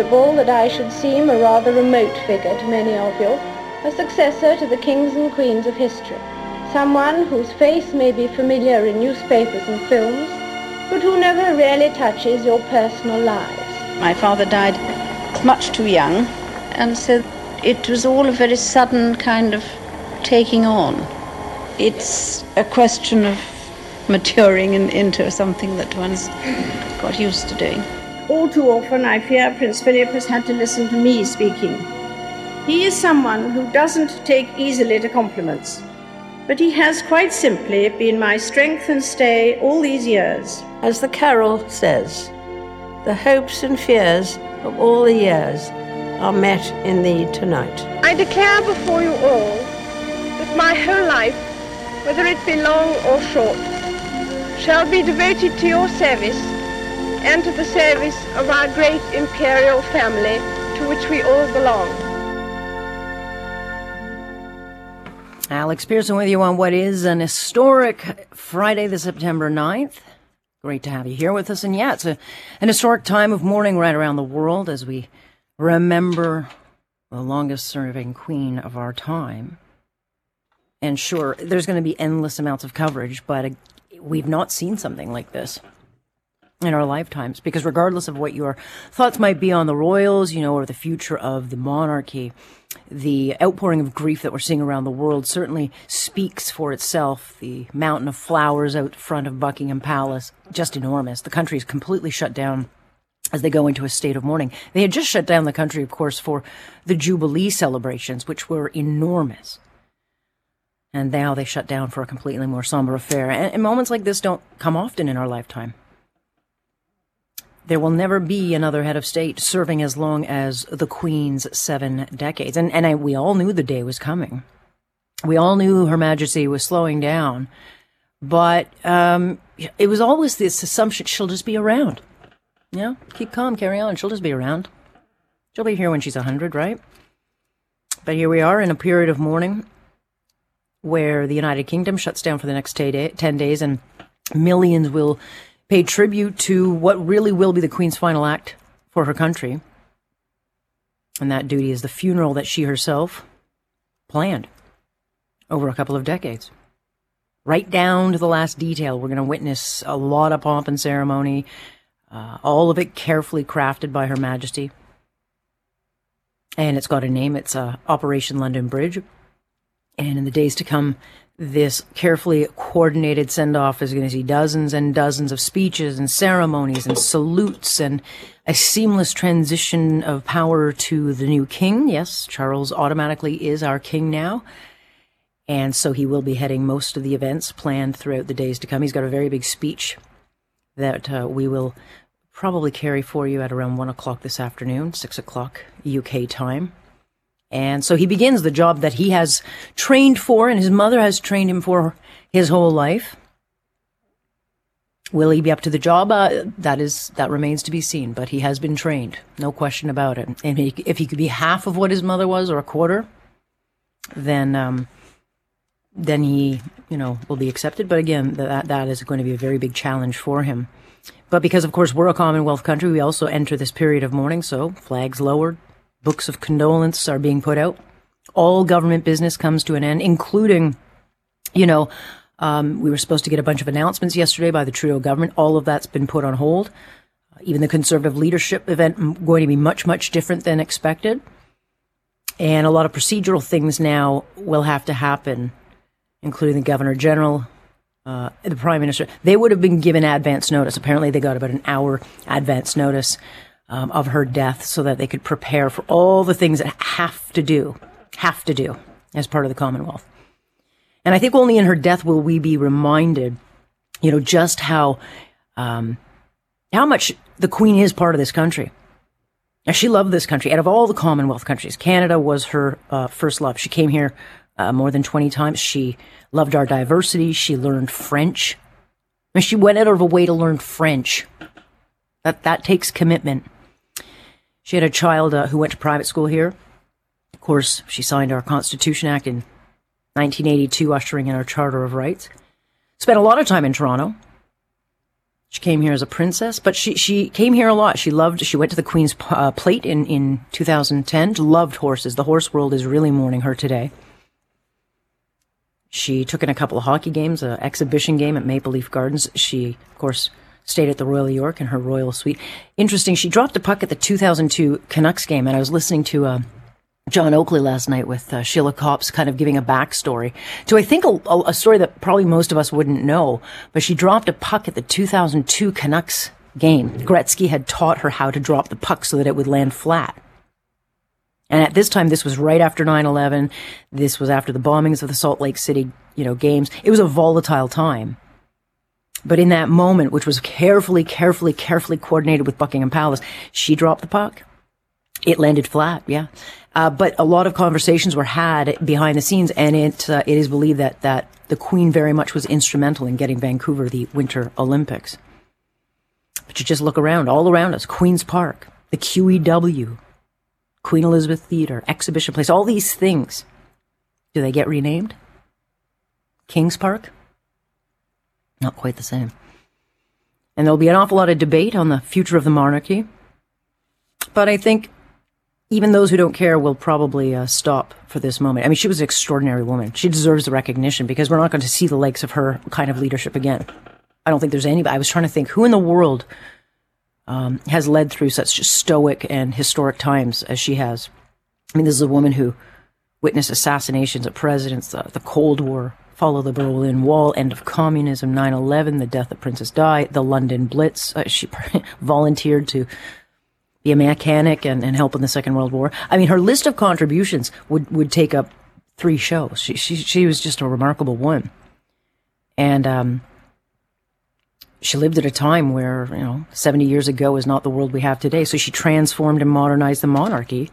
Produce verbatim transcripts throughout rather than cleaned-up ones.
uncomfortable that I should seem a rather remote figure to many of you, a successor to the kings and queens of history, someone whose face may be familiar in newspapers and films, but who never really touches your personal lives. My father died much too young, and so it was all a very sudden kind of taking on. It's a question of maturing in, into something that one's got used to doing. All too often, I fear Prince Philip has had to listen to me speaking. He is someone who doesn't take easily to compliments, but he has quite simply been my strength and stay all these years. As the carol says, the hopes and fears of all the years are met in thee tonight. I declare before you all that my whole life, whether it be long or short, shall be devoted to your service and to the service of our great imperial family to which we all belong. Alex Pearson with you on what is an historic Friday the September ninth. Great to have you here with us. And yeah, it's a, an historic time of mourning right around the world as we remember the longest serving queen of our time. And sure, there's going to be endless amounts of coverage, but a, we've not seen something like this in our lifetimes, because regardless of what your thoughts might be on the royals, you know, or the future of the monarchy, the outpouring of grief that we're seeing around the world certainly speaks for itself. The mountain of flowers out front of Buckingham Palace, just enormous. The country is completely shut down as they go into a state of mourning. They had just shut down the country, of course, for the Jubilee celebrations, which were enormous. And now they shut down for a completely more somber affair. And moments like this don't come often in our lifetime. There will never be another head of state serving as long as the Queen's seven decades. And, and I, we all knew the day was coming. We all knew Her Majesty was slowing down. But um, it was always this assumption, she'll just be around. You know, keep calm, carry on, she'll just be around. She'll be here when she's one hundred, right? But here we are in a period of mourning, where the United Kingdom shuts down for the next ten days, and millions will pay tribute to what really will be the Queen's final act for her country. And that duty is the funeral that she herself planned over a couple of decades. Right down to the last detail, we're going to witness a lot of pomp and ceremony, uh, all of it carefully crafted by Her Majesty. And it's got a name, it's uh, Operation London Bridge. And in the days to come, this carefully coordinated send-off is going to see dozens and dozens of speeches and ceremonies and salutes and a seamless transition of power to the new king. Yes, Charles automatically is our king now. And so he will be heading most of the events planned throughout the days to come. He's got a very big speech that uh, we will probably carry for you at around one o'clock this afternoon, six o'clock U K time. And so he begins the job that he has trained for, and his mother has trained him for his whole life. Will he be up to the job? Uh, that is, that remains to be seen, but he has been trained, no question about it. And he, if he could be half of what his mother was, or a quarter, then um, then he, you know, will be accepted. But again, that that is going to be a very big challenge for him. But because, of course, we're a Commonwealth country, we also enter this period of mourning, so flags lowered. Books of condolence are being put out. All government business comes to an end, including, you know, um, we were supposed to get a bunch of announcements yesterday by the Trudeau government. All of that's been put on hold. Uh, even the Conservative leadership event is going to be much, much different than expected. And a lot of procedural things now will have to happen, including the Governor General, uh, the Prime Minister. They would have been given advance notice. Apparently they got about an hour advance notice Um, of her death, so that they could prepare for all the things that have to do, have to do as part of the Commonwealth. And I think only in her death will we be reminded, you know, just how, um, how much the Queen is part of this country. Now, she loved this country. Out of all the Commonwealth countries, Canada was her uh, first love. She came here uh, more than twenty times. She loved our diversity. She learned French. And she went out of her way to learn French. That that takes commitment. She had a child uh, who went to private school here. Of course, she signed our Constitution Act in nineteen eighty-two, ushering in our Charter of Rights. Spent a lot of time in Toronto. She came here as a princess, but she, she came here a lot. She loved, she went to the Queen's uh, Plate in, in two thousand ten, loved horses. The horse world is really mourning her today. She took in a couple of hockey games, an exhibition game at Maple Leaf Gardens. She, of course, stayed at the Royal York in her royal suite. Interesting, she dropped a puck at the two thousand two Canucks game, and I was listening to uh, John Oakley last night with uh, Sheila Copps kind of giving a backstory to, I think, a, a story that probably most of us wouldn't know, but she dropped a puck at the two thousand two Canucks game. Gretzky had taught her how to drop the puck so that it would land flat. And at this time, this was right after nine eleven. This was after the bombings of the Salt Lake City, you know, games. It was a volatile time. But in that moment, which was carefully, carefully, carefully coordinated with Buckingham Palace, she dropped the puck. It landed flat, yeah. Uh, but a lot of conversations were had behind the scenes, and it uh, it is believed that, that the Queen very much was instrumental in getting Vancouver the Winter Olympics. But you just look around, all around us, Queen's Park, the Q E W, Queen Elizabeth Theatre, Exhibition Place, all these things. Do they get renamed? King's Park? Not quite the same. And there'll be an awful lot of debate on the future of the monarchy. But I think even those who don't care will probably uh, stop for this moment. I mean, she was an extraordinary woman. She deserves the recognition because we're not going to see the likes of her kind of leadership again. I don't think there's anybody. I was trying to think, who in the world Um, has led through such stoic and historic times as she has. I mean, this is a woman who witnessed assassinations of presidents, uh, the Cold War, follow the Berlin Wall, end of communism, nine eleven, the death of Princess Di, the London Blitz. Uh, she volunteered to be a mechanic and, and help in the Second World War. I mean, her list of contributions would, would take up three shows. She, she, she was just a remarkable one. And, um, she lived at a time where, you know, seventy years ago is not the world we have today. So she transformed and modernized the monarchy.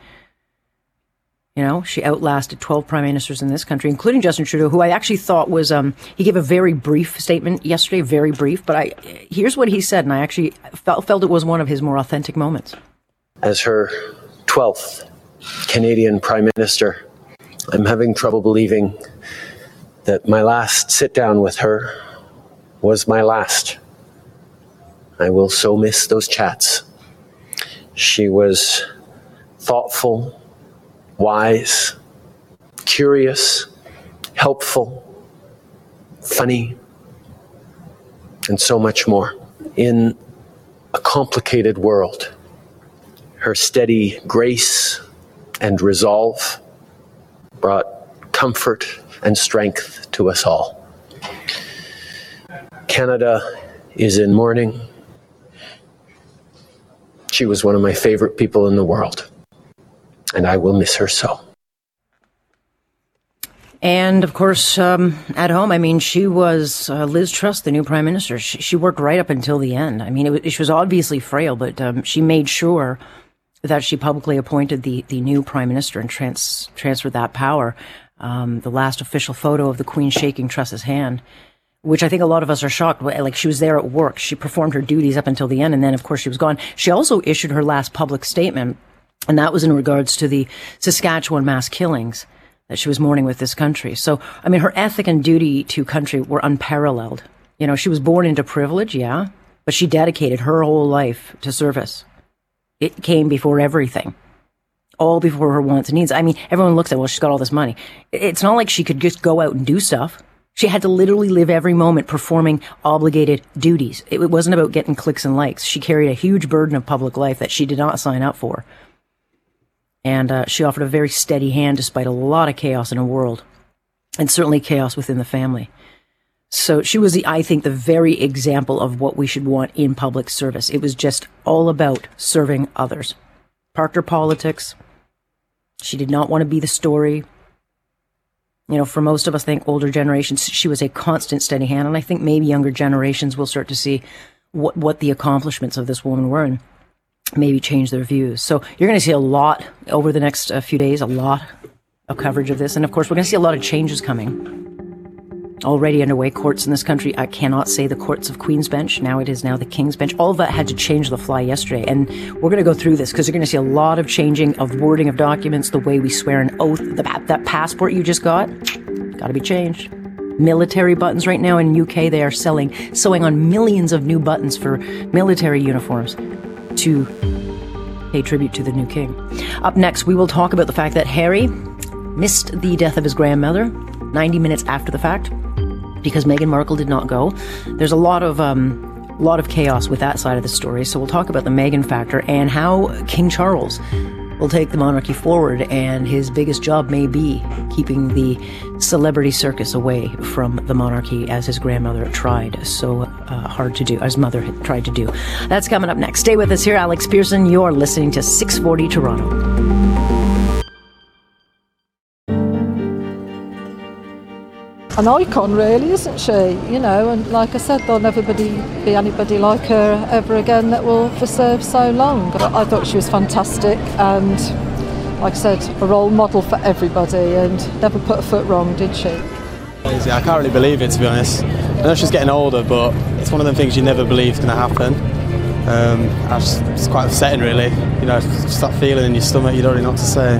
You know, she outlasted twelve prime ministers in this country, including Justin Trudeau, who I actually thought was, um, he gave a very brief statement yesterday, very brief. But I, here's what he said, and I actually felt, felt it was one of his more authentic moments. As her twelfth Canadian prime minister, I'm having trouble believing that my last sit down with her was my last. I will so miss those chats. She was thoughtful, wise, curious, helpful, funny, and so much more. In a complicated world, her steady grace and resolve brought comfort and strength to us all. Canada is in mourning. She was one of my favorite people in the world, and I will miss her so. And, of course, um, at home, I mean, she was uh, Liz Truss, the new prime minister. She, she worked right up until the end. I mean, it was, she was obviously frail, but um, she made sure that she publicly appointed the, the new prime minister and trans, transferred that power. Um, the last official photo of the Queen shaking Truss's hand, which I think a lot of us are shocked. Like, she was there at work. She performed her duties up until the end, and then, of course, she was gone. She also issued her last public statement, and that was in regards to the Saskatchewan mass killings that she was mourning with this country. So, I mean, her ethic and duty to country were unparalleled. You know, she was born into privilege, yeah, but she dedicated her whole life to service. It came before everything. All before her wants and needs. I mean, everyone looks at, well, she's got all this money. It's not like she could just go out and do stuff. She had to literally live every moment performing obligated duties. It wasn't about getting clicks and likes. She carried a huge burden of public life that she did not sign up for. And uh, she offered a very steady hand despite a lot of chaos in her world, and certainly chaos within the family. So she was, the, I think, the very example of what we should want in public service. It was just all about serving others. Parked her politics. She did not want to be the story. You know, for most of us, I think older generations, she was a constant steady hand. And I think maybe younger generations will start to see what, what the accomplishments of this woman were and maybe change their views. So you're going to see a lot over the next uh, few days, a lot of coverage of this. And of course, we're going to see a lot of changes coming. Already underway, courts in this country, I cannot say the courts of Queen's Bench. Now it is now the King's Bench. All of that had to change the fly yesterday. And we're going to go through this because you're going to see a lot of changing of wording of documents, the way we swear an oath, the, that passport you just got, got to be changed. military buttons. Right now in U K, they are selling, sewing on millions of new buttons for military uniforms to pay tribute to the new king. Up next, we will talk about the fact that Harry missed the death of his grandmother ninety minutes after the fact because Meghan Markle did not go. There's a lot of um, lot of chaos with that side of the story, so we'll talk about the Meghan factor and how King Charles will take the monarchy forward, and his biggest job may be keeping the celebrity circus away from the monarchy, as his grandmother tried so uh, hard to do, as mother had tried to do. That's coming up next. Stay with us here. Alex Pearson, you're listening to six forty Toronto. An icon, really, isn't she? You know, and like I said, there'll never be anybody like her ever again that will serve so long. I thought she was fantastic, and like I said, a role model for everybody, and never put a foot wrong, did she? I can't really believe it, to be honest. I know she's getting older, but it's one of them things you never believe is going to happen. Um, I just, it's quite upsetting, really. You know, just that feeling in your stomach, you don't really know what to say.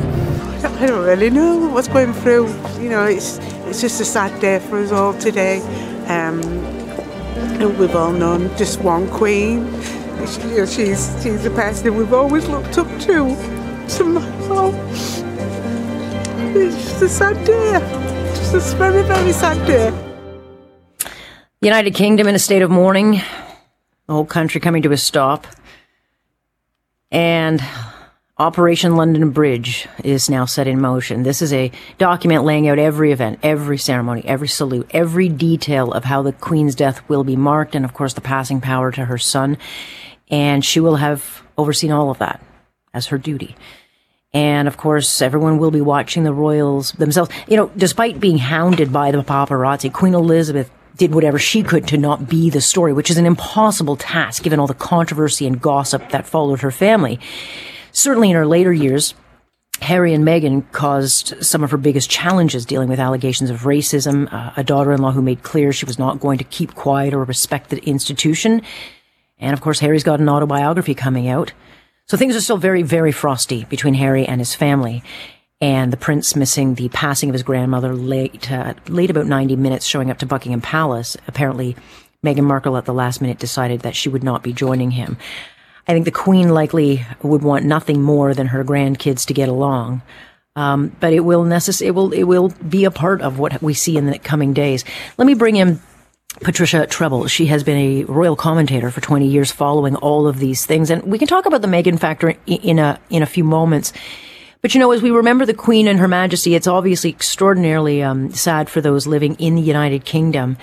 I don't really know what's going through. You know, it's it's just a sad day for us all today. Um, we've all known just one queen. She, you know, she's she's the person we've always looked up to. Somehow, it's just a sad day. Just a very, very sad day. The United Kingdom in a state of mourning. The whole country coming to a stop. And Operation London Bridge is now set in motion. This is a document laying out every event, every ceremony, every salute, every detail of how the Queen's death will be marked, and, of course, the passing power to her son. And she will have overseen all of that as her duty. And, of course, everyone will be watching the royals themselves. You know, despite being hounded by the paparazzi, Queen Elizabeth did whatever she could to not be the story, which is an impossible task given all the controversy and gossip that followed her family. Certainly in her later years, Harry and Meghan caused some of her biggest challenges, dealing with allegations of racism, uh, a daughter-in-law who made clear she was not going to keep quiet or respect the institution. And, of course, Harry's got an autobiography coming out. So things are still very, very frosty between Harry and his family. And the prince missing the passing of his grandmother late, uh, late about ninety minutes, showing up to Buckingham Palace. Apparently, Meghan Markle at the last minute decided that she would not be joining him. I think the Queen likely would want nothing more than her grandkids to get along. Um, but it will necess- it will, it will be a part of what we see in the coming days. Let me bring in Patricia Treble. She has been a royal commentator for twenty years, following all of these things. And we can talk about the Meghan factor in a, in a few moments. But, you know, as we remember the Queen and Her Majesty, it's obviously extraordinarily um, sad for those living in the United Kingdom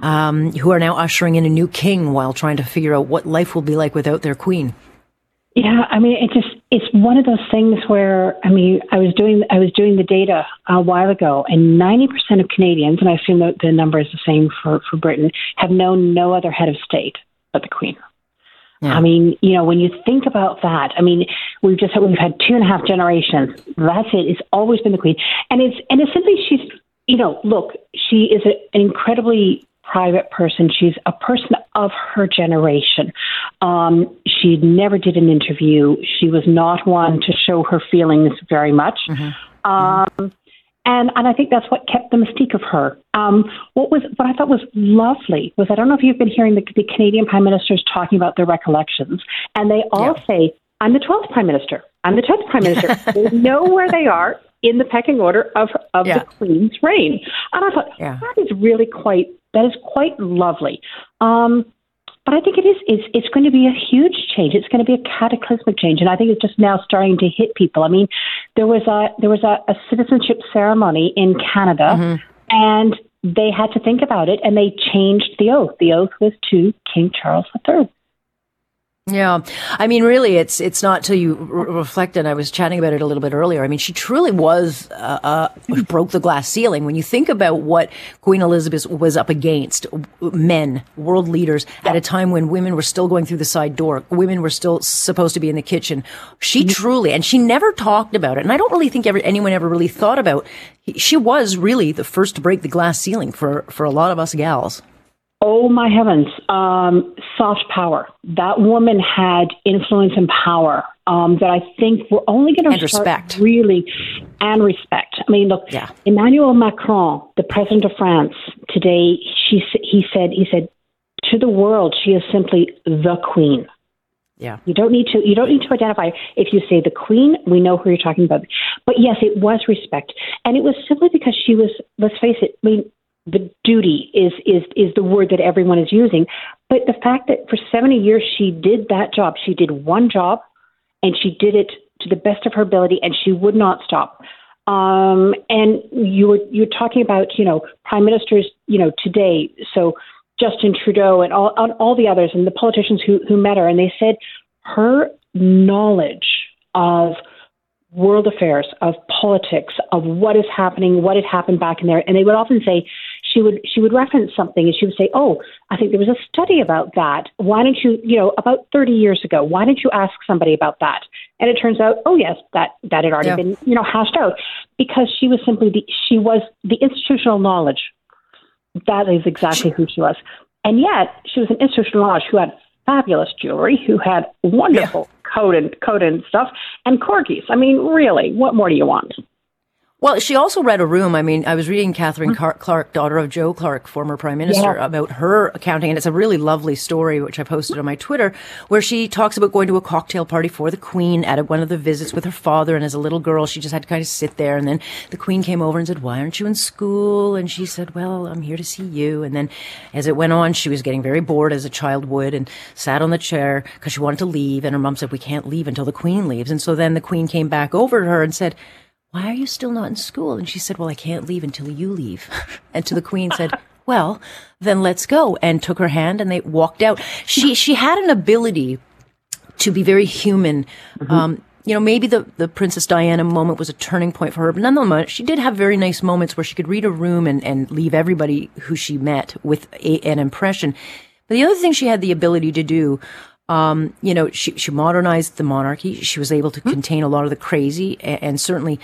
um, who are now ushering in a new king while trying to figure out what life will be like without their Queen. Yeah, I mean, it just it's one of those things where, I mean, I was doing I was doing the data a while ago, and ninety percent of Canadians, and I assume that the number is the same for, for Britain, have known no other head of state but the Queen. Yeah. I mean, you know, when you think about that, I mean, we've just we've had two and a half generations. That's it. It's always been the Queen. And it's and it's simply she's, you know, look, she is a, an incredibly private person. She's a person of her generation. Um, she never did an interview. She was not one to show her feelings very much. Mm-hmm. Um, mm-hmm. And and I think that's what kept the mystique of her. Um, what was what I thought was lovely was, I don't know if you've been hearing the, the Canadian prime ministers talking about their recollections, and they all yeah. say, "I'm the twelfth prime minister. I'm the tenth prime minister." They know where they are in the pecking order of of yeah. the Queen's reign. And I thought yeah. that is really quite that is quite lovely. Um, but I think it is it's it's going to be a huge change. It's going to be a cataclysmic change, and I think it's just now starting to hit people. I mean, there was a there was a, a citizenship ceremony in Canada, mm-hmm. and they had to think about it, and they changed the oath. The oath was to King Charles the third. Yeah, I mean, really, it's it's not till you re- reflect, and I was chatting about it a little bit earlier. I mean, she truly was uh, uh, broke the glass ceiling when you think about what Queen Elizabeth was up against. Men, world leaders, at a time when women were still going through the side door, women were still supposed to be in the kitchen. She truly, and she never talked about it, and I don't really think ever, anyone ever really thought about. She was really the first to break the glass ceiling for for a lot of us gals. Oh, my heavens. Um, soft power. That woman had influence and power um, that I think we're only going to start respect. Really and respect. I mean, look, yeah. Emmanuel Macron, the president of France, today, she, he said, he said, to the world, she is simply the Queen. Yeah, you don't need to. You don't need to identify. If you say the Queen, we know who you're talking about. But yes, it was respect, and it was simply because she was. Let's face it. I mean, the duty is is is the word that everyone is using. But the fact that for seventy years she did that job, she did one job, and she did it to the best of her ability, and she would not stop. Um, and you were you're talking about you know prime ministers you know today, so. Justin Trudeau and all all the others and the politicians who, who met her, and they said her knowledge of world affairs, of politics, of what is happening, what had happened back in there, and they would often say she would she would reference something and she would say, oh, I think there was a study about that. Why don't you, you know, about thirty years ago, why don't you ask somebody about that? And it turns out, oh yes, that, that had already yeah. been, you know, hashed out because she was simply the, she was the institutional knowledge. That is exactly who she was. And yet, she was an institutional knowledge who had fabulous jewelry, who had wonderful yeah. coat, and, coat and stuff, and corgis. I mean, really, what more do you want? Well, she also read a room. I mean, I was reading Catherine Clark, daughter of Joe Clark, former prime minister, yeah. about her accounting. And it's a really lovely story, which I posted on my Twitter, where she talks about going to a cocktail party for the Queen at one of the visits with her father. And as a little girl, she just had to kind of sit there. And then the Queen came over and said, why aren't you in school? And she said, well, I'm here to see you. And then as it went on, she was getting very bored, as a child would, and sat on the chair because she wanted to leave. And her mom said, we can't leave until the Queen leaves. And so then the Queen came back over to her and said, why are you still not in school? And she said, well, I can't leave until you leave. And to the Queen said, well, then let's go, and took her hand and they walked out. She, she had an ability to be very human. Mm-hmm. Um, you know, maybe the, the Princess Diana moment was a turning point for her, but nonetheless, she did have very nice moments where she could read a room and, and leave everybody who she met with a, an impression. But the other thing she had the ability to do, Um, you know, she, she modernized the monarchy. She was able to contain a lot of the crazy, and, and certainly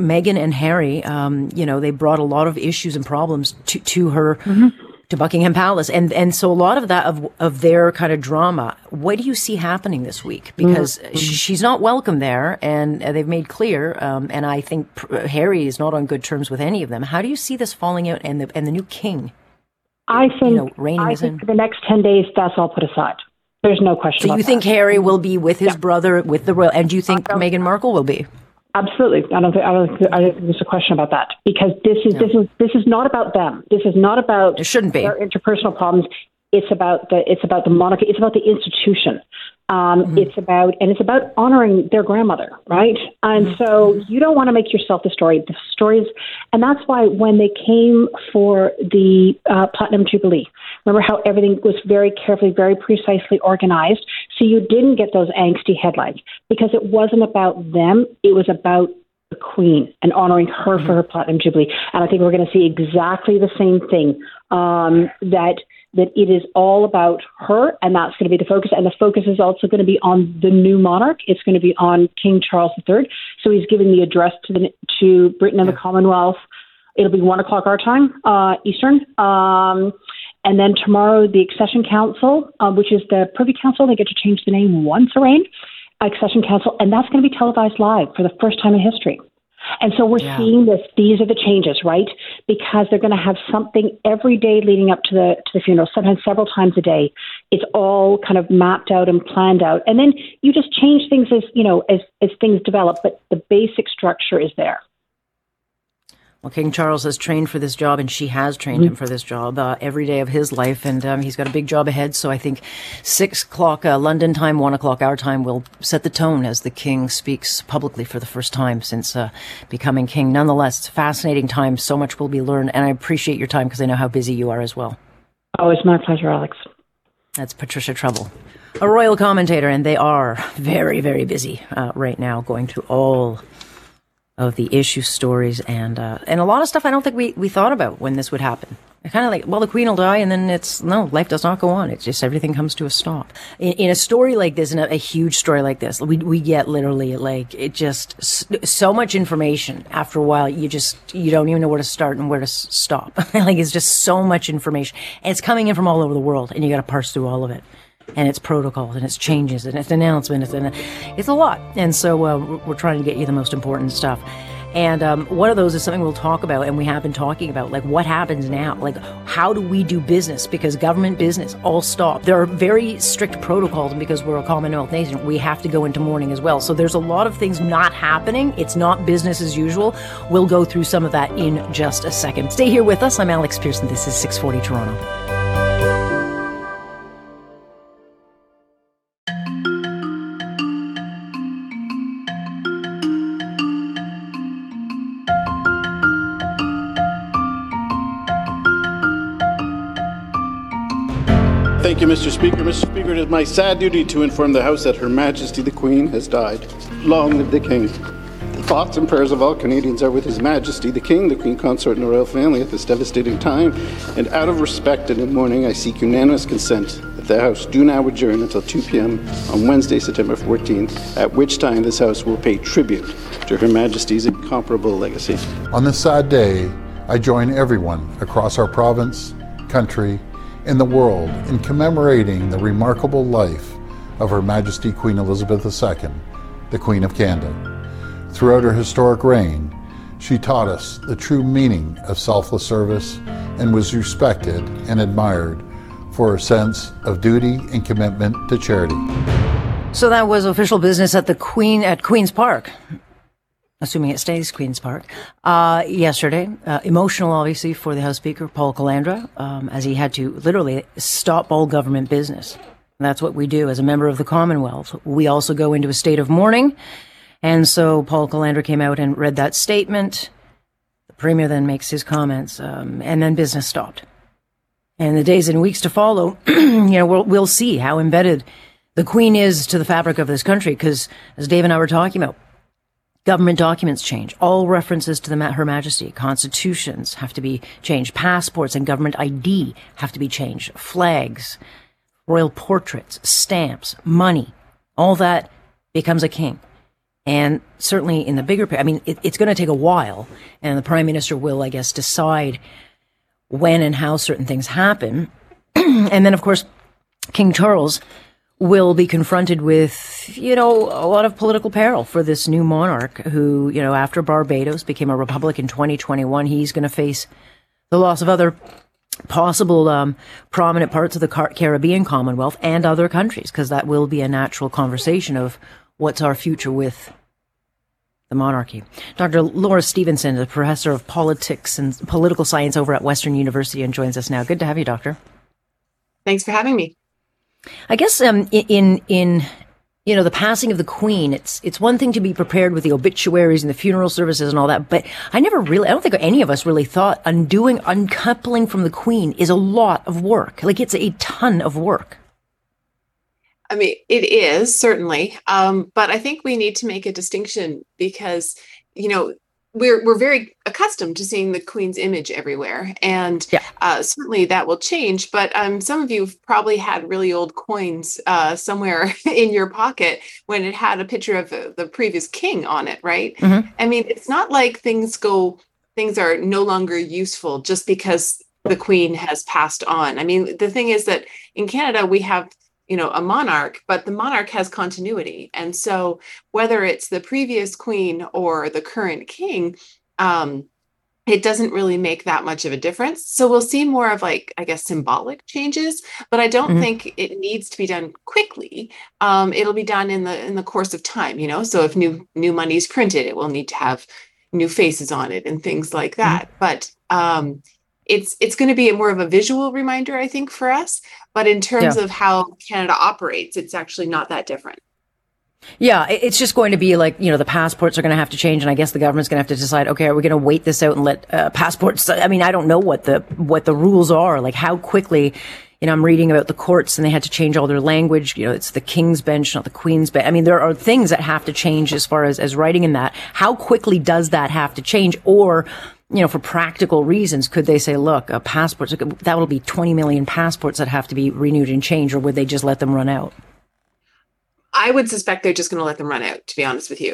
Meghan and Harry, um, you know, they brought a lot of issues and problems to, to her, mm-hmm. to Buckingham Palace. And, and so a lot of that, of, of their kind of drama, what do you see happening this week? Because mm-hmm. she's not welcome there, and they've made clear, um, and I think Harry is not on good terms with any of them. How do you see this falling out, and the, and the new king? I think, you know, reigning I think for the next ten days, that's all put aside. There's no question. So you think that. Harry will be with his yeah. brother, with the royal, and do you think Meghan Markle will be? Absolutely. I don't think. I don't. I don't think there's a question about that, because this is no. this is this is not about them. This is not about. It shouldn't be their interpersonal problems. It's about the. It's about the monarchy. It's about the institution. Um, mm-hmm. It's about and it's about honoring their grandmother, right? And mm-hmm. so you don't want to make yourself the story. The stories, and that's why when they came for the uh, Platinum Jubilee. Remember how everything was very carefully, very precisely organized, so you didn't get those angsty headlines, because it wasn't about them. It was about the Queen and honoring her mm-hmm. for her Platinum Jubilee. And I think we're going to see exactly the same thing, um, that that it is all about her, and that's going to be the focus. And the focus is also going to be on the new monarch. It's going to be on King Charles the Third. So he's giving the address to, the, to Britain and yeah. the Commonwealth. It'll be one o'clock our time, uh, Eastern. Um And then tomorrow, the Accession Council, uh, which is the Privy Council, they get to change the name once a reign, Accession Council, and that's going to be televised live for the first time in history. And so we're yeah. seeing this; these are the changes, right? Because they're going to have something every day leading up to the to the funeral, sometimes several times a day. It's all kind of mapped out and planned out, and then you just change things as you know as as things develop. But the basic structure is there. Well, King Charles has trained for this job, and she has trained him for this job uh, every day of his life, and um, he's got a big job ahead. So I think six o'clock uh, London time, one o'clock our time will set the tone as the king speaks publicly for the first time since uh, becoming king. Nonetheless, it's a fascinating time. So much will be learned, and I appreciate your time because I know how busy you are as well. Oh, it's my pleasure, Alex. That's Patricia Treble, a royal commentator, and they are very, very busy uh, right now, going through all of the issue stories and uh, and a lot of stuff I don't think we, we thought about when this would happen. Kind of like, well, the Queen will die, and then it's, no, life does not go on. It's just everything comes to a stop. In, in a story like this, in a, a huge story like this, we we get literally, like, it just, so much information. After a while, you just, you don't even know where to start and where to s- stop. Like, it's just so much information. And it's coming in from all over the world, and you got to parse through all of it. And its protocols, and its changes, and its announcements, and it's a lot. And so uh, we're trying to get you the most important stuff. And um, one of those is something we'll talk about, and we have been talking about, like, what happens now? Like, how do we do business? Because government business all stopped. There are very strict protocols, and because we're a Commonwealth nation, we have to go into mourning as well. So there's a lot of things not happening. It's not business as usual. We'll go through some of that in just a second. Stay here with us. I'm Alex Pearson. This is six forty Toronto. Thank you, Mister Speaker. Mister Speaker, it is my sad duty to inform the House that Her Majesty the Queen has died. Long live the King. The thoughts and prayers of all Canadians are with His Majesty the King, the Queen Consort, and the Royal Family at this devastating time. And out of respect and in mourning, I seek unanimous consent that the House do now adjourn until two p.m. on Wednesday, September fourteenth, at which time this House will pay tribute to Her Majesty's incomparable legacy. On this sad day, I join everyone across our province, country, in the world in commemorating the remarkable life of Her Majesty Queen Elizabeth the Second, the Queen of Canada. Throughout her historic reign, she taught us the true meaning of selfless service and was respected and admired for her sense of duty and commitment to charity. So that was official business at the Queen at Queen's Park. Assuming it stays Queen's Park, uh, yesterday, uh, emotional, obviously, for the House Speaker, Paul Calandra, um, as he had to literally stop all government business. And that's what we do as a member of the Commonwealth. We also go into a state of mourning. And so Paul Calandra came out and read that statement. The Premier then makes his comments, um, and then business stopped. And the days and weeks to follow, you know, we'll, we'll see how embedded the Queen is to the fabric of this country, because as Dave and I were talking about, government documents change. All references to the Her Majesty, constitutions have to be changed. Passports and government I D have to be changed. Flags, royal portraits, stamps, money, all that becomes a king. And certainly in the bigger picture, I mean, it, it's going to take a while, and the Prime Minister will, I guess, decide when and how certain things happen. And then, of course, King Charles will be confronted with, you know, a lot of political peril for this new monarch who, you know, after Barbados became a republic in twenty twenty-one, he's going to face the loss of other possible um, prominent parts of the Car- Caribbean Commonwealth and other countries, because that will be a natural conversation of what's our future with the monarchy. Doctor Laura Stevenson is a professor of politics and political science over at Western University and joins us now. Good to have you, Doctor. Thanks for having me. I guess um, in in you know the passing of the Queen, it's it's one thing to be prepared with the obituaries and the funeral services and all that, but I never really, I don't think any of us really thought undoing, uncoupling from the Queen is a lot of work. Like, it's a ton of work. I mean, it is certainly, um, but I think we need to make a distinction because you know. We're we're very accustomed to seeing the Queen's image everywhere, and yeah. uh, certainly that will change. But um, some of you have probably had really old coins uh, somewhere in your pocket when it had a picture of uh, the previous king on it, right? Mm-hmm. I mean, it's not like things go things are no longer useful just because the Queen has passed on. I mean, the thing is that in Canada we have, you know, a monarch, but the monarch has continuity. And so whether it's the previous queen or the current king, um, it doesn't really make that much of a difference. So we'll see more of, like, I guess, symbolic changes, but I don't mm-hmm. think it needs to be done quickly. Um, it'll be done in the in the course of time, you know, so if new, new money is printed, it will need to have new faces on it and things like that. Mm-hmm. But um It's it's going to be a more of a visual reminder, I think, for us. But in terms yeah. of how Canada operates, it's actually not that different. Yeah, it's just going to be like, you know, the passports are going to have to change. And I guess the government's going to have to decide, OK, are we going to wait this out and let uh, passports? I mean, I don't know what the what the rules are, like how quickly. You know, I'm reading about the courts and they had to change all their language. You know, it's the King's Bench, not the Queen's Bench. I mean, there are things that have to change as far as, as writing in that. How quickly does that have to change? Or, you know, for practical reasons, could they say, look, a passport, that will be twenty million passports that have to be renewed and changed, or would they just let them run out? I would suspect they're just going to let them run out, to be honest with you.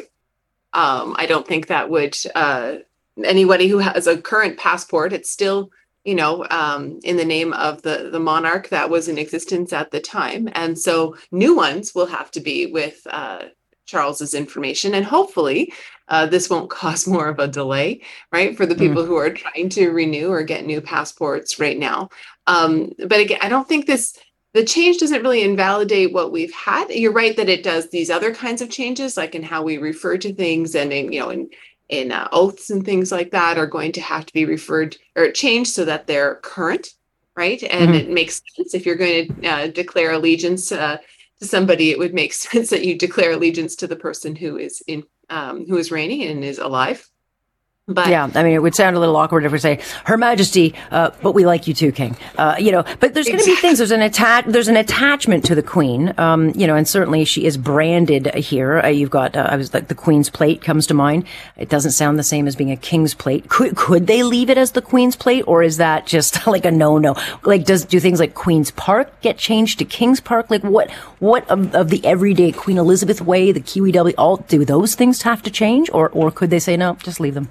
Um, I don't think that would, uh, anybody who has a current passport, it's still, you know, um, in the name of the, the monarch that was in existence at the time. And so new ones will have to be with uh, Charles's information. And hopefully Uh, this won't cause more of a delay, right, for the people mm. who are trying to renew or get new passports right now. Um, but again, I don't think this, the change doesn't really invalidate what we've had. You're right that it does these other kinds of changes, like in how we refer to things and in, you know, in, in uh, oaths and things like that are going to have to be referred or changed so that they're current, right? And mm-hmm. it makes sense if you're going to uh, declare allegiance uh, to somebody, it would make sense that you declare allegiance to the person who is in um, who is reigning and is alive. But yeah, I mean, it would sound a little awkward if we say Her Majesty, uh, but we like you too, King. Uh, you know, but there's going to exactly. be things. There's an attach. There's an attachment to the Queen. Um, you know, and certainly she is branded here. Uh, you've got. Uh, I was like the Queen's Plate comes to mind. It doesn't sound the same as being a King's Plate. Could could they leave it as the Queen's Plate, or is that just like a no no? Like, does do things like Queen's Park get changed to King's Park? Like, what what of, of the everyday Queen Elizabeth way, the Q E W, all do those things have to change, or or could they say no, just leave them?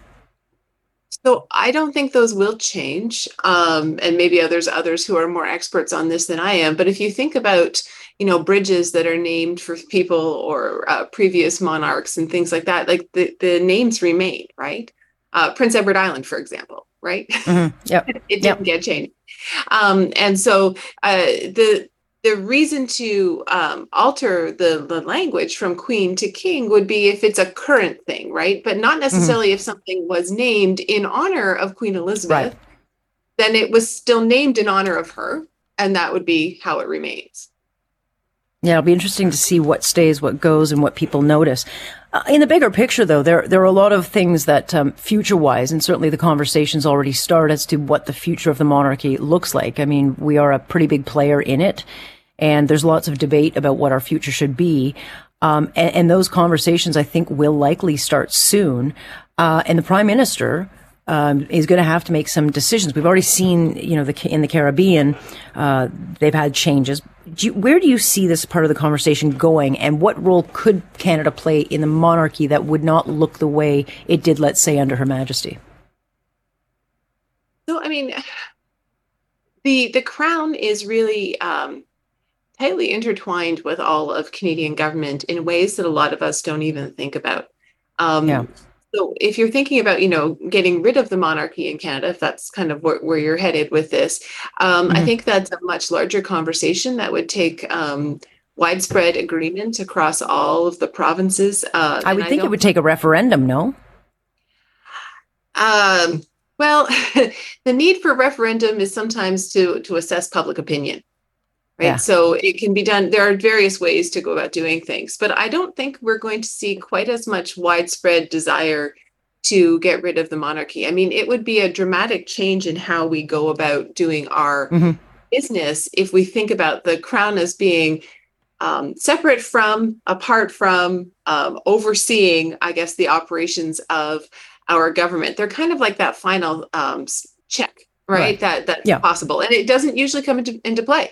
So I don't think those will change, um, and maybe others, others who are more experts on this than I am. But if you think about, you know, bridges that are named for people or uh, previous monarchs and things like that, like the, the names remain, right? Uh, Prince Edward Island, for example, right? Mm-hmm. Yep. it didn't yep. get changed. Um, and so uh, the the reason to um, alter the, the language from queen to king would be if it's a current thing, right? But not necessarily mm-hmm. if something was named in honor of Queen Elizabeth, right. then it was still named in honor of her, and that would be how it remains. Yeah, it'll be interesting to see what stays, what goes, and what people notice. Uh, in the bigger picture, though, there there are a lot of things that um, future-wise, and certainly the conversations already start as to what the future of the monarchy looks like. I mean, we are a pretty big player in it. And there's lots of debate about what our future should be. Um, and, and those conversations, I think, will likely start soon. Uh, and the Prime Minister um, is going to have to make some decisions. We've already seen, you know, the, in the Caribbean, uh, they've had changes. Do you, where do you see this part of the conversation going? And what role could Canada play in the monarchy that would not look the way it did, let's say, under Her Majesty? So, I mean, the, the Crown is really... Um, tightly intertwined with all of Canadian government in ways that a lot of us don't even think about. Um, yeah. So if you're thinking about, you know, getting rid of the monarchy in Canada, if that's kind of wh- where you're headed with this, um, mm-hmm. I think that's a much larger conversation that would take um, widespread agreement across all of the provinces. Uh, I would think I it would take a referendum, no? Um, well, the need for referendum is sometimes to to assess public opinion. Right. Yeah. So it can be done. There are various ways to go about doing things, but I don't think we're going to see quite as much widespread desire to get rid of the monarchy. I mean, it would be a dramatic change in how we go about doing our mm-hmm. business if we think about the Crown as being um, separate from, apart from, um, overseeing, I guess, the operations of our government. They're kind of like that final um, check, right? right. That that's yeah. possible. And it doesn't usually come into, into play.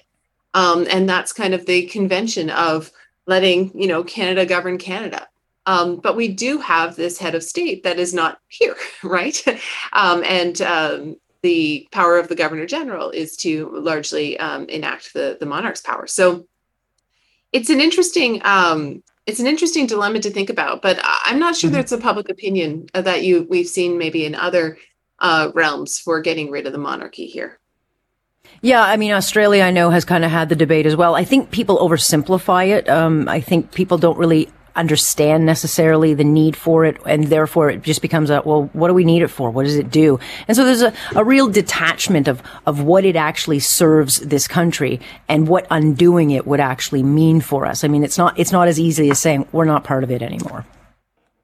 Um, and that's kind of the convention of letting, you know, Canada govern Canada. Um, but we do have this head of state that is not here, right? um, and um, the power of the Governor General is to largely um, enact the, the monarch's power. So it's an interesting um, it's an interesting dilemma to think about. But I'm not sure mm-hmm. there's a public opinion that you we've seen maybe in other uh, realms for getting rid of the monarchy here. Yeah, I mean, Australia, I know, has kind of had the debate as well. I think people oversimplify it. Um, I think people don't really understand necessarily the need for it, and therefore it just becomes a, well, what do we need it for? What does it do? And so there's a, a real detachment of, of what it actually serves this country and what undoing it would actually mean for us. I mean, it's not, it's not as easy as saying we're not part of it anymore.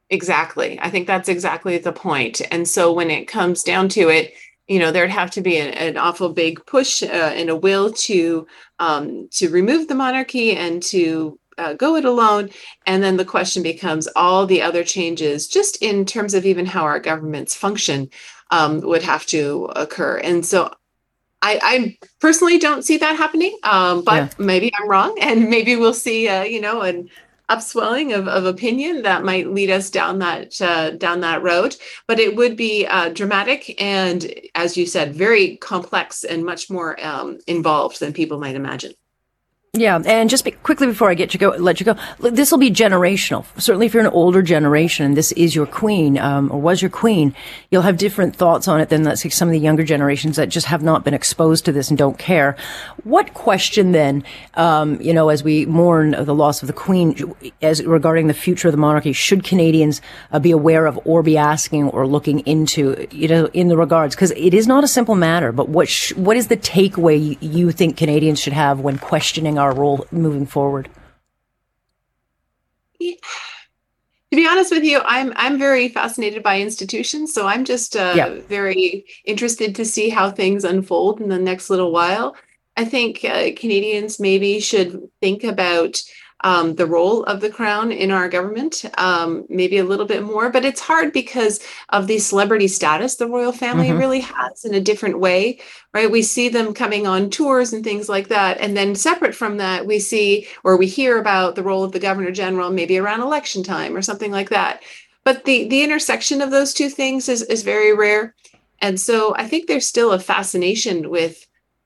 Exactly. I think that's exactly the point. And so when it comes down to it, you know, there'd have to be an, an awful big push uh, and a will to um, to remove the monarchy and to uh, go it alone. And then the question becomes all the other changes, just in terms of even how our governments function, um, would have to occur. And so I, I personally don't see that happening, um, but yeah. maybe I'm wrong. And maybe we'll see, uh, you know, an upswelling of, of opinion that might lead us down that uh, down that road, but it would be uh, dramatic and, as you said, very complex and much more um, involved than people might imagine. Yeah, and just be, quickly before I get you go, let you go, this will be generational. Certainly if you're an older generation and this is your queen, um, or was your queen, you'll have different thoughts on it than, let's say, some of the younger generations that just have not been exposed to this and don't care. What question then, um, you know, as we mourn the loss of the queen, as regarding the future of the monarchy, should Canadians uh, be aware of or be asking or looking into, you know, in the regards? Because it is not a simple matter, but what sh- what is the takeaway you think Canadians should have when questioning our role moving forward? Yeah. To be honest with you, I'm I'm very fascinated by institutions, so I'm just uh, yeah. very interested to see how things unfold in the next little while. I think uh, Canadians maybe should think about um, the role of the crown in our government, um, maybe a little bit more, but it's hard because of the celebrity status the royal family mm-hmm. really has in a different way. Right. We see them coming on tours and things like that. And then separate from that, we see or we hear about the role of the Governor General, maybe around election time or something like that. But the the intersection of those two things is, is very rare. And so I think there's still a fascination with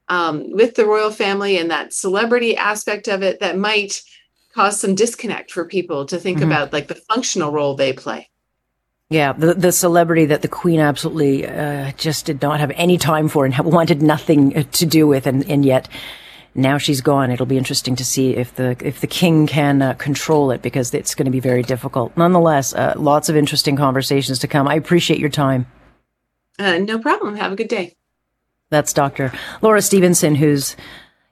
um, with the royal family and that celebrity aspect of it that might cause some disconnect for people to think mm-hmm. about, like the functional role they play. Yeah, the, the celebrity that the Queen absolutely uh, just did not have any time for and wanted nothing to do with, and, and yet now she's gone. It'll be interesting to see if the if the King can uh, control it, because it's going to be very difficult. Nonetheless, uh, lots of interesting conversations to come. I appreciate your time. Uh, no problem. Have a good day. That's Doctor Laura Stevenson, who's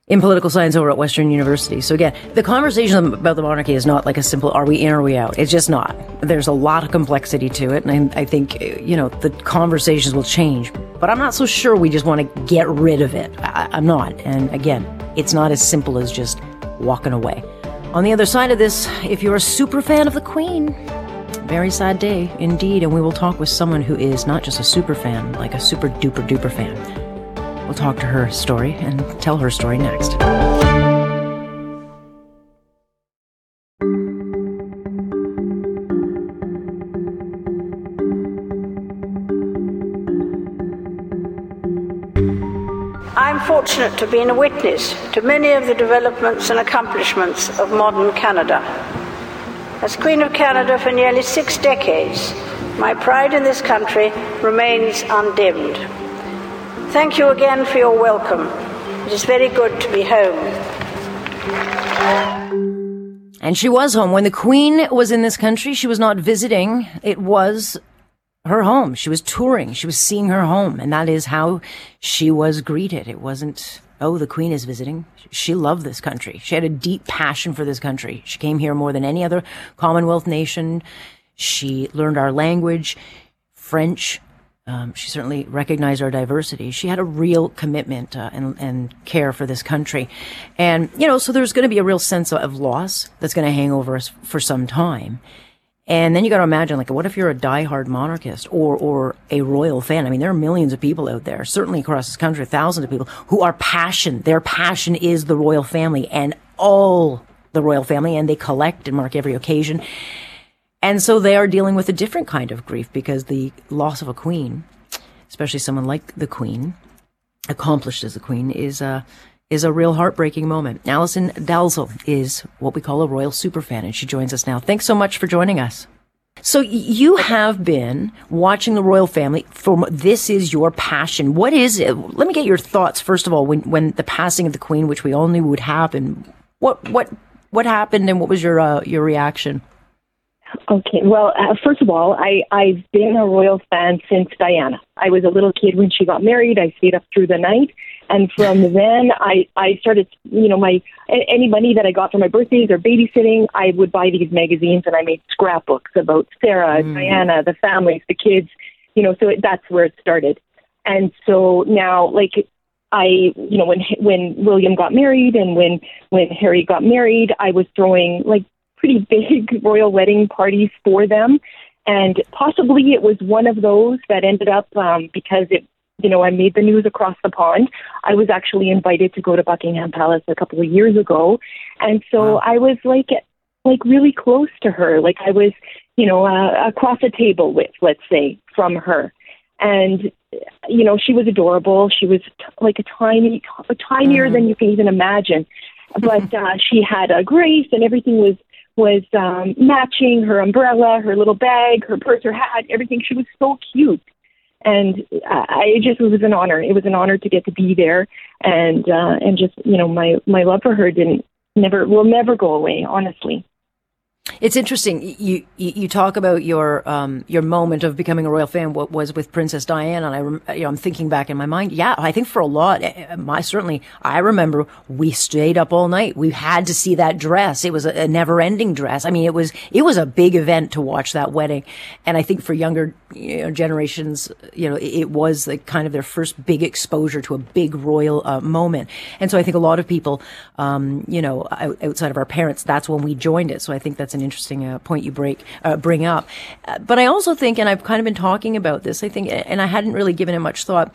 in political science over at Western University. So again, the conversation about the monarchy is not like a simple, are we in or are we out? It's just not. There's a lot of complexity to it. And I, I think, you know, the conversations will change, but I'm not so sure we just want to get rid of it. I, I'm not. And again, it's not as simple as just walking away. On the other side of this, if you're a super fan of the Queen, very sad day indeed. And we will talk with someone who is not just a super fan, like a super duper duper fan. We'll talk to her story and tell her story next. I'm fortunate to have been a witness to many of the developments and accomplishments of modern Canada. As Queen of Canada for nearly six decades, my pride in this country remains undimmed. Thank you again for your welcome. It is very good to be home. And she was home. When the Queen was in this country, she was not visiting. It was her home. She was touring. She was seeing her home. And that is how she was greeted. It wasn't, oh, the Queen is visiting. She loved this country. She had a deep passion for this country. She came here more than any other Commonwealth nation. She learned our language, French. Um, she certainly recognized our diversity. She had a real commitment uh, and, and care for this country. And, you know, so there's going to be a real sense of loss that's going to hang over us for some time. And then you got to imagine, like, what if you're a diehard monarchist or, or a royal fan? I mean, there are millions of people out there, certainly across this country, thousands of people who are passionate. Their passion is the royal family and all the royal family, and they collect and mark every occasion. And so they are dealing with a different kind of grief, because the loss of a queen, especially someone like the Queen, accomplished as the Queen, is a, is a real heartbreaking moment. Allison Dalzell is what we call a royal superfan, and she joins us now. Thanks so much for joining us. So you have been watching the royal family. From this is your passion. What is it? Let me get your thoughts, first of all, when, when the passing of the Queen, which we all knew would happen, what, what, what happened and what was your, uh, your reaction? Okay, well, uh, first of all, I, I've been a royal fan since Diana. I was a little kid when she got married. I stayed up through the night. And from then, I, I started, you know, my any money that I got for my birthdays or babysitting, I would buy these magazines, and I made scrapbooks about Sarah, mm. Diana, the families, the kids, you know, so it, that's where it started. And so now, like, I, you know, when when William got married and when, when Harry got married, I was throwing, like, pretty big royal wedding parties for them. And possibly it was one of those that ended up, um, because it, you know, I made the news across the pond. I was actually invited to go to Buckingham Palace a couple of years ago. And so wow. I was like, like really close to her. Like I was, you know, uh, across a table with, let's say, from her. And, you know, she was adorable. She was t- like a tiny, t- tinier mm-hmm. than you can even imagine. But uh, she had a grace, and everything was was um, matching. Her umbrella, her little bag, her purse, her hat, everything. She was so cute, and uh, I just it was an honor. It was an honor to get to be there, and uh, and just you know my my love for her didn't never will never go away. Honestly. It's interesting. You you talk about your um, your moment of becoming a royal fan. What was with Princess Diana? And I, you know, I'm thinking back in my mind. Yeah, I think for a lot, I certainly I remember we stayed up all night. We had to see that dress. It was a, a never-ending dress. I mean, it was it was a big event to watch that wedding. And I think for younger you know, generations, you know, it, it was the kind of their first big exposure to a big royal uh, moment. And so I think a lot of people, um, you know, outside of our parents, that's when we joined it. So I think that's an interesting uh, point you break uh, bring up. Uh, but I also think, and I've kind of been talking about this, I think, and I hadn't really given it much thought,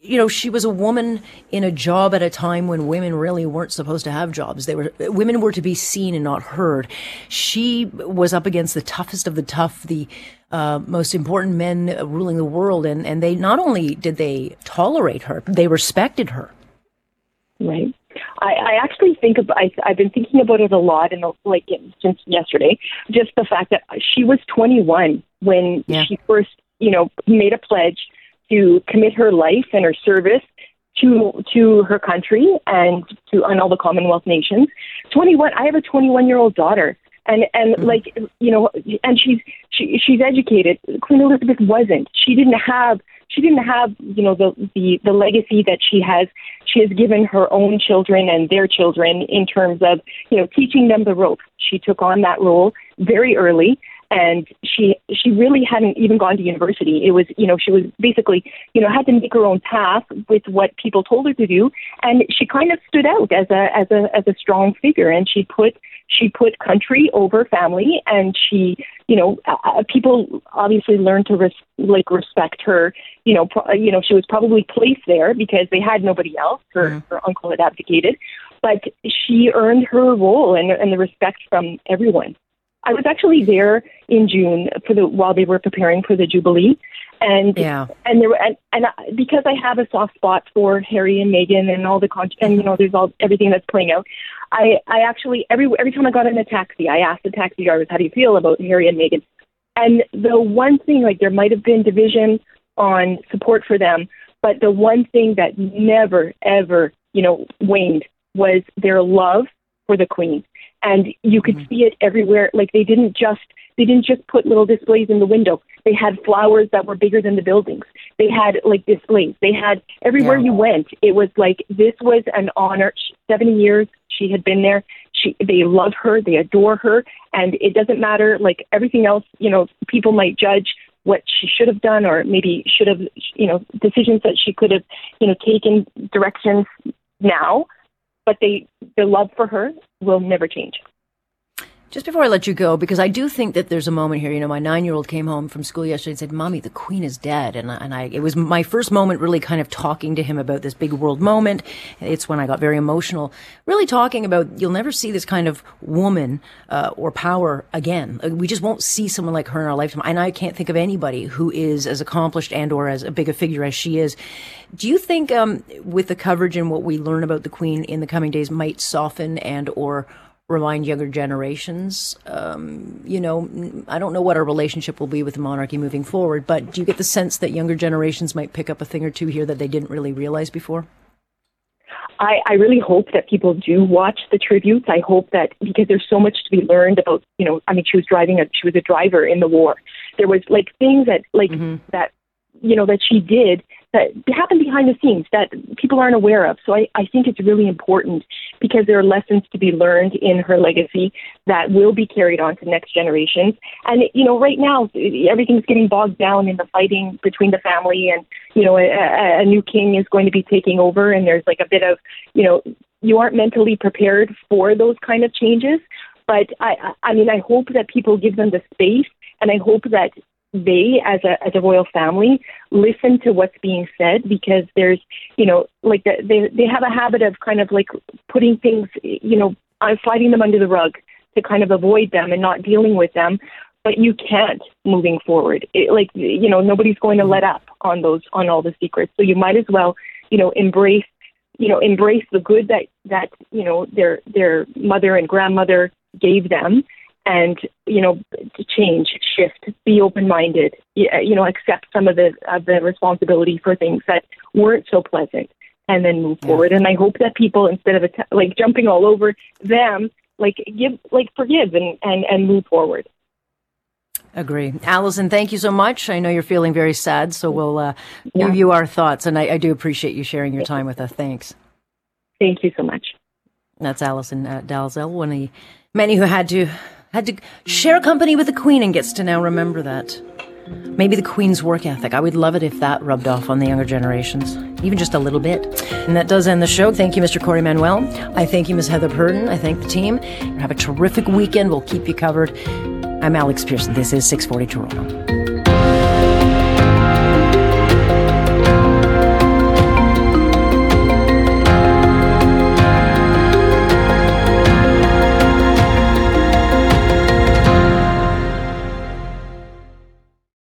you know, she was a woman in a job at a time when women really weren't supposed to have jobs. They were women were to be seen and not heard. She was up against the toughest of the tough, the uh, most important men ruling the world. And, and they not only did they tolerate her, they respected her. Right. I, I actually think about, I, I've been thinking about it a lot in the, like in, since yesterday, just the fact that she was twenty-one when yeah. she first, you know, made a pledge to commit her life and her service to to her country and to on all the Commonwealth nations. twenty-one, I have a twenty-one-year-old daughter, and and mm-hmm. like you know, and she's she, she's educated. Queen Elizabeth wasn't. She didn't have. She didn't have, you know, the, the, the legacy that she has. She has given her own children and their children in terms of, you know, teaching them the ropes. She took on that role very early, and she she really hadn't even gone to university. It was, you know, she was basically, you know, had to make her own path with what people told her to do, and she kind of stood out as a as a as a strong figure, and she put. She put country over family, and she, you know, uh, people obviously learned to res- like respect her. You know, pro- you know, she was probably placed there because they had nobody else. Her, mm. her uncle had abdicated, but she earned her role and, and the respect from everyone. I was actually there in June for the while they were preparing for the Jubilee, and yeah. and there were, and, and I, because I have a soft spot for Harry and Meghan and all the con- and you know there's all everything that's playing out. I, I actually every every time I got in a taxi, I asked the taxi drivers, "How do you feel about Harry and Meghan?" And the one thing, like there might have been division on support for them, but the one thing that never ever you know waned was their love for the Queen. And you could mm-hmm. see it everywhere. Like they didn't just they didn't just put little displays in the window. They had flowers that were bigger than the buildings. They had like displays. They had everywhere yeah. you went. It was like this was an honor. Seventy years she had been there. She they love her. They adore her. And it doesn't matter. Like everything else, you know, people might judge what she should have done or maybe should have, you know, decisions that she could have, you know, taken directions now. But they, their love for her will never change. Just before I let you go, because I do think that there's a moment here. You know, my nine-year-old came home from school yesterday and said, "Mommy, the Queen is dead." And I, and I, it was my first moment really kind of talking to him about this big world moment. It's when I got very emotional, really talking about you'll never see this kind of woman uh, or power again. We just won't see someone like her in our lifetime. And I can't think of anybody who is as accomplished and or as big a figure as she is. Do you think um, with the coverage and what we learn about the Queen in the coming days might soften and or remind younger generations, um, you know, I don't know what our relationship will be with the monarchy moving forward, but do you get the sense that younger generations might pick up a thing or two here that they didn't really realize before? I, I really hope that people do watch the tributes. I hope that because there's so much to be learned about, you know, I mean, she was driving, a, she was a driver in the war. There was like things that like mm-hmm. that, you know, that she did that happened behind the scenes that people aren't aware of. So I, I think it's really important because there are lessons to be learned in her legacy that will be carried on to next generations. And, you know, right now, everything's getting bogged down in the fighting between the family and, you know, a, a new king is going to be taking over. And there's like a bit of, you know, you aren't mentally prepared for those kind of changes. But I, I mean, I hope that people give them the space, and I hope that they, as a as a royal family, listen to what's being said, because there's, you know, like the, they they have a habit of kind of like putting things, you know, sliding them under the rug to kind of avoid them and not dealing with them. But you can't moving forward. It, like, you know, nobody's going to let up on those on all the secrets. So you might as well, you know, embrace you know, embrace the good that, that, you know, their their mother and grandmother gave them, and, you know, to change, shift, be open-minded, you know, accept some of the, of the responsibility for things that weren't so pleasant, and then move yeah. forward. And I hope that people, instead of, like, jumping all over them, like, give, like, forgive and, and, and move forward. Agree. Allison, thank you so much. I know you're feeling very sad, so we'll uh, yeah. give you our thoughts. And I, I do appreciate you sharing your time with us. Thanks. Thank you so much. That's Allison uh, Dalzell, one of the many who had to had to share company with the Queen and gets to now remember that. Maybe the Queen's work ethic. I would love it if that rubbed off on the younger generations, even just a little bit. And that does end the show. Thank you, Mister Corey Manuel. I thank you, Miz Heather Purdon. I thank the team. Have a terrific weekend. We'll keep you covered. I'm Alex Pearson. This is six forty Toronto.